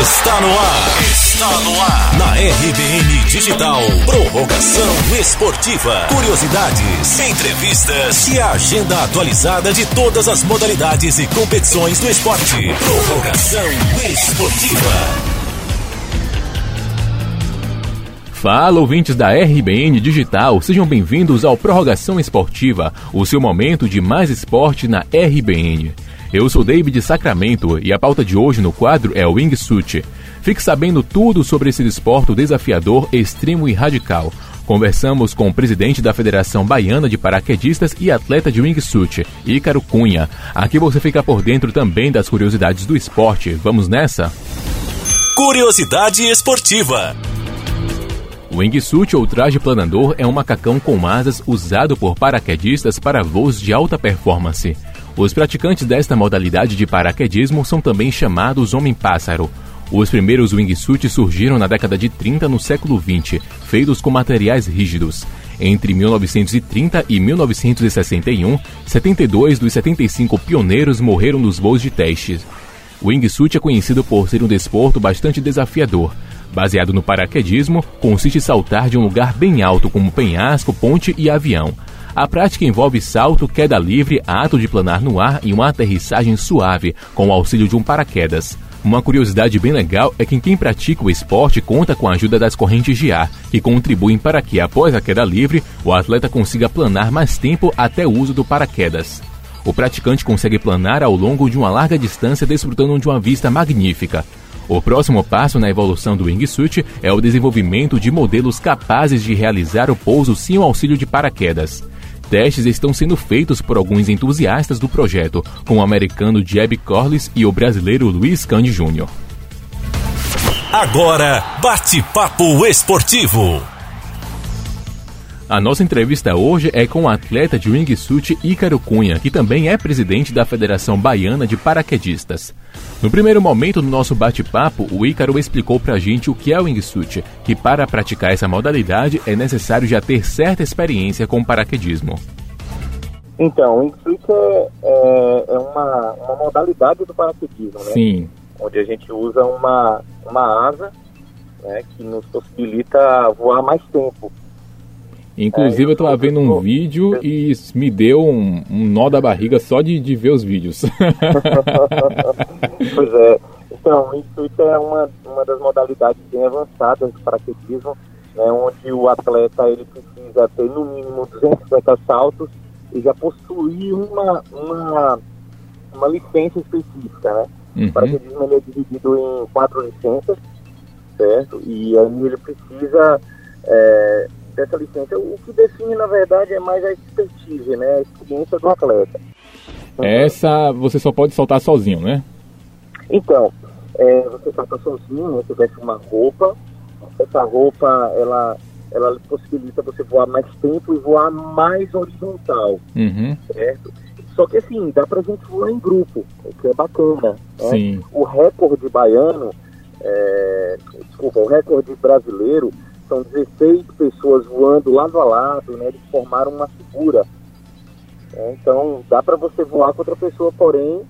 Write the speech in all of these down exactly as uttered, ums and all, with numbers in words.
Está no ar. Está no ar. Na R B N Digital. Prorrogação esportiva. Curiosidades, entrevistas e a agenda atualizada de todas as modalidades e competições do esporte. Prorrogação esportiva. Fala, ouvintes da R B N Digital, sejam bem-vindos ao Prorrogação Esportiva, o seu momento de mais esporte na R B N. Eu sou David Sacramento e a pauta de hoje no quadro é o wingsuit. Fique sabendo tudo sobre esse desporto desafiador, extremo e radical. Conversamos com o presidente da Federação Baiana de Paraquedistas e atleta de wingsuit, Ícaro Cunha. Aqui você fica por dentro também das curiosidades do esporte. Vamos nessa? Curiosidade esportiva. O wingsuit ou traje planador é um macacão com asas usado por paraquedistas para voos de alta performance. Os praticantes desta modalidade de paraquedismo são também chamados homem-pássaro. Os primeiros wingsuits surgiram na década de trinta no século vinte, feitos com materiais rígidos. Entre mil novecentos e trinta e mil novecentos e sessenta e um, setenta e dois dos setenta e cinco pioneiros morreram nos voos de testes. O wingsuit é conhecido por ser um desporto bastante desafiador. Baseado no paraquedismo, consiste em saltar de um lugar bem alto como penhasco, ponte e avião. A prática envolve salto, queda livre, ato de planar no ar e uma aterrissagem suave, com o auxílio de um paraquedas. Uma curiosidade bem legal é que quem pratica o esporte conta com a ajuda das correntes de ar, que contribuem para que, após a queda livre, o atleta consiga planar mais tempo até o uso do paraquedas. O praticante consegue planar ao longo de uma larga distância, desfrutando de uma vista magnífica. O próximo passo na evolução do wingsuit é o desenvolvimento de modelos capazes de realizar o pouso sem o auxílio de paraquedas. Testes estão sendo feitos por alguns entusiastas do projeto, como o americano Jeb Corliss e o brasileiro Luiz Cândido Júnior. Agora, bate-papo esportivo. A nossa entrevista hoje é com o atleta de wingsuit Ícaro Cunha, que também é presidente da Federação Baiana de Paraquedistas. No primeiro momento do nosso bate-papo, o Ícaro explicou pra gente o que é o wingsuit, que para praticar essa modalidade é necessário já ter certa experiência com o paraquedismo. Então, o wingsuit é, é, é uma, uma modalidade do paraquedismo, né? Sim. Onde a gente usa uma, uma asa, né, que nos possibilita voar mais tempo. Inclusive, é, eu estava vendo um vídeo e me deu um, um nó da barriga só de, de ver os vídeos. Pois é. Então, o wingsuit é uma, uma das modalidades bem avançadas do paraquedismo, né, onde o atleta ele precisa ter no mínimo duzentos e cinquenta saltos e já possuir uma, uma, uma licença específica, né? Uhum. O paraquedismo ele é dividido em quatro licenças, certo? E aí ele precisa... É, dessa licença. O que define, na verdade, é mais a expertise, né? A experiência do atleta. Essa você só pode soltar sozinho, né? Então, é, você solta sozinho, você veste uma roupa. Essa roupa, ela, ela possibilita você voar mais tempo e voar mais horizontal, uhum. Certo? Só que, assim, dá pra gente voar em grupo, o que é bacana. Né? Sim. O recorde baiano, é, desculpa, o recorde brasileiro, são dezesseis pessoas voando lado a lado, né? Eles formaram uma figura. É, então, dá para você voar com outra pessoa, porém,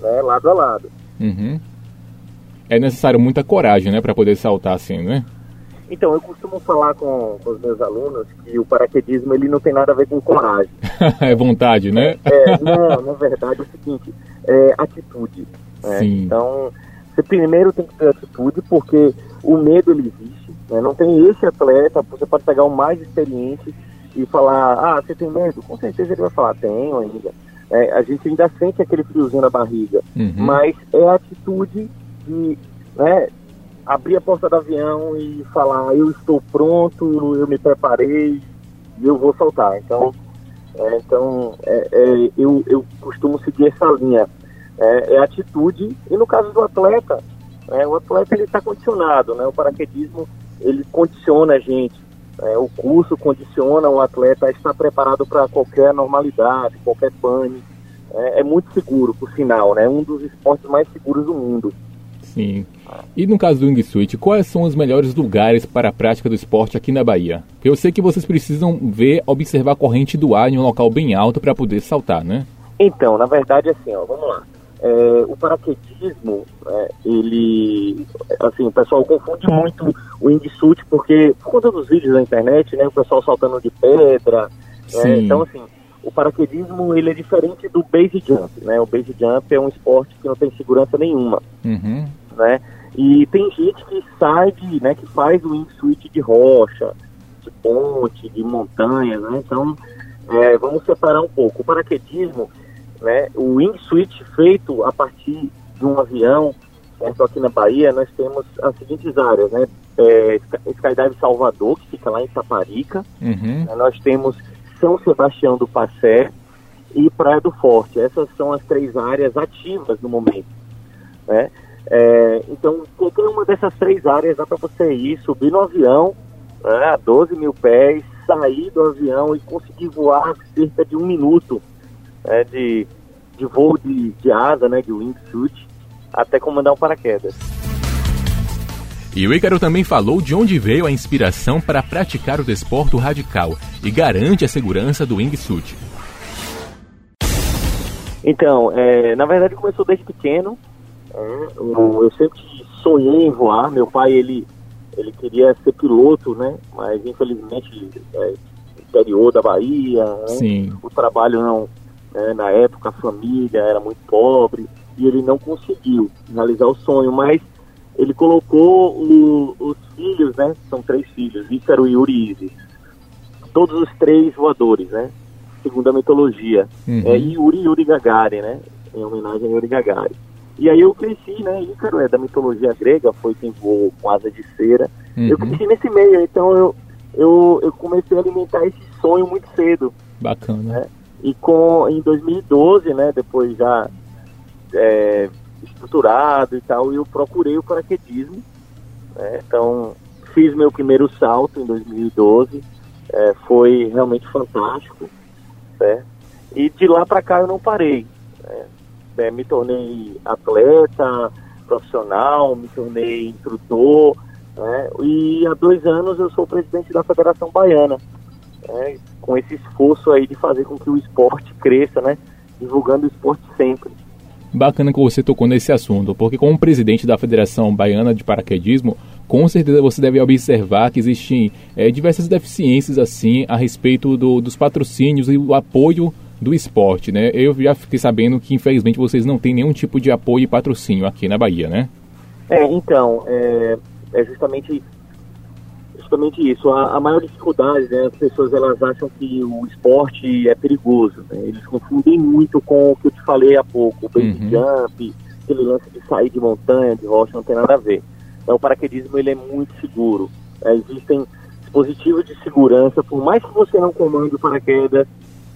né, lado a lado. Uhum. É necessário muita coragem, né, para poder saltar assim, né? Então, eu costumo falar com, com os meus alunos que o paraquedismo ele não tem nada a ver com coragem. É vontade, né? É, não, na verdade é o seguinte, é atitude. Né? Sim. Então, você primeiro tem que ter atitude, porque o medo ele existe. Não tem esse atleta, você pode pegar o mais experiente e falar, ah, você tem medo? Com certeza ele vai falar, tenho ainda. É, a gente ainda sente aquele friozinho na barriga, uhum. Mas é a atitude de, né, abrir a porta do avião e falar, eu estou pronto, eu me preparei e eu vou soltar. Então, é, então é, é, eu, eu costumo seguir essa linha. É, é a atitude, e no caso do atleta, é, o atleta ele está condicionado, né, o paraquedismo... ele condiciona a gente, né? O curso condiciona o atleta a estar preparado para qualquer anormalidade, qualquer pane, é, é muito seguro, por sinal, né? Um dos esportes mais seguros do mundo. Sim, e no caso do wingsuit, quais são os melhores lugares para a prática do esporte aqui na Bahia? Eu sei que vocês precisam ver, observar a corrente do ar em um local bem alto para poder saltar, né? Então, na verdade, assim, ó, vamos lá, É, o paraquedismo, é, ele, assim, o pessoal confunde muito o wingsuit, porque por conta dos vídeos na internet, né, o pessoal saltando de pedra, né, então assim, o paraquedismo ele é diferente do base jump, né, o base jump é um esporte que não tem segurança nenhuma, uhum. né, e tem gente que sai de, né, que faz o wingsuit de rocha, de ponte, de montanha, né, então é, vamos separar um pouco, o paraquedismo, né? O wingsuit feito a partir de um avião, né? Então aqui na Bahia nós temos as seguintes áreas, né? É, Skydive Salvador, que fica lá em Itaparica, uhum. né? Nós temos São Sebastião do Passé e Praia do Forte. Essas são as três áreas ativas no momento, né? É, então qualquer uma dessas três áreas dá para você ir, subir no avião, né, a doze mil pés, sair do avião e conseguir voar cerca de um minuto. É de, de voo de, de asa, né, de wingsuit, até comandar um paraquedas. E o Ícaro também falou de onde veio a inspiração para praticar o desporto radical e garante a segurança do wingsuit. Então, é, na verdade começou desde pequeno, é, eu, eu sempre sonhei em voar, meu pai ele, ele queria ser piloto, né, mas infelizmente é, interior da Bahia, né, o trabalho não... É, na época a família era muito pobre e ele não conseguiu realizar o sonho, mas ele colocou o, os filhos, né, são três filhos, Ícaro, Yuri e Isis, todos os três voadores, né, segundo a mitologia, uhum. é Yuri e Yuri Gagarin, né, em homenagem a Yuri Gagarin. E aí eu cresci, né, Ícaro é da mitologia grega, foi quem voou com asa de cera, uhum. eu cresci nesse meio, então eu, eu, eu comecei a alimentar esse sonho muito cedo. Bacana, né? E com, em dois mil e doze, né, depois já é, estruturado e tal, eu procurei o paraquedismo, né, então fiz meu primeiro salto em dois mil e doze, é, foi realmente fantástico, certo? E de lá para cá eu não parei, né, é, me tornei atleta, profissional, me tornei instrutor, né, e há dois anos eu sou presidente da Federação Baiana, né, com esse esforço aí de fazer com que o esporte cresça, né? Divulgando o esporte sempre. Bacana que você tocou nesse assunto, porque como presidente da Federação Baiana de Paraquedismo, com certeza você deve observar que existem é, diversas deficiências assim a respeito do, dos patrocínios e o apoio do esporte, né? Eu já fiquei sabendo que, infelizmente, vocês não têm nenhum tipo de apoio e patrocínio aqui na Bahia, né? É, então, é, é justamente... Justamente isso, a, a maior dificuldade, né, as pessoas elas acham que o esporte é perigoso, né, eles confundem muito com o que eu te falei há pouco, o base uhum. jump, aquele lance de sair de montanha, de rocha, não tem nada a ver. Então, o paraquedismo ele é muito seguro, é, existem dispositivos de segurança, por mais que você não comande o paraquedas,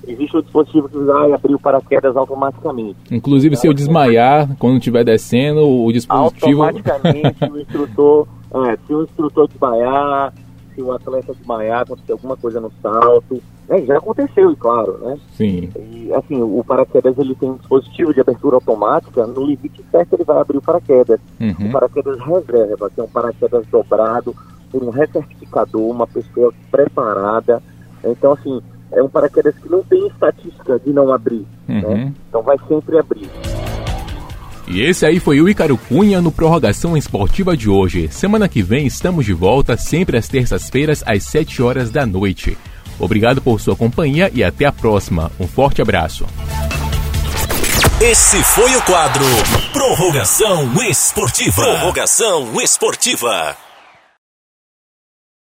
existe um dispositivo que vai abrir o paraquedas automaticamente. Inclusive, então, se eu desmaiar, quando estiver descendo, o dispositivo... Automaticamente, o instrutor... É, se o instrutor desmaiar, se o atleta desmaiar, acontecer alguma coisa no salto, né, já aconteceu, e claro, né? Sim. E assim, o paraquedas ele tem um dispositivo de abertura automática, no limite certo ele vai abrir o paraquedas. Uhum. O paraquedas reserva, que é um paraquedas dobrado por um recertificador, uma pessoa preparada. Então assim, é um paraquedas que não tem estatística de não abrir, uhum. né? Então vai sempre abrir. E esse aí foi o Ícaro Cunha no Prorrogação Esportiva de hoje. Semana que vem estamos de volta, sempre às terças-feiras, às sete horas da noite. Obrigado por sua companhia e até a próxima. Um forte abraço. Esse foi o quadro Prorrogação Esportiva. Prorrogação Esportiva.